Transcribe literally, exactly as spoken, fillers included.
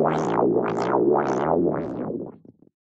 Wow.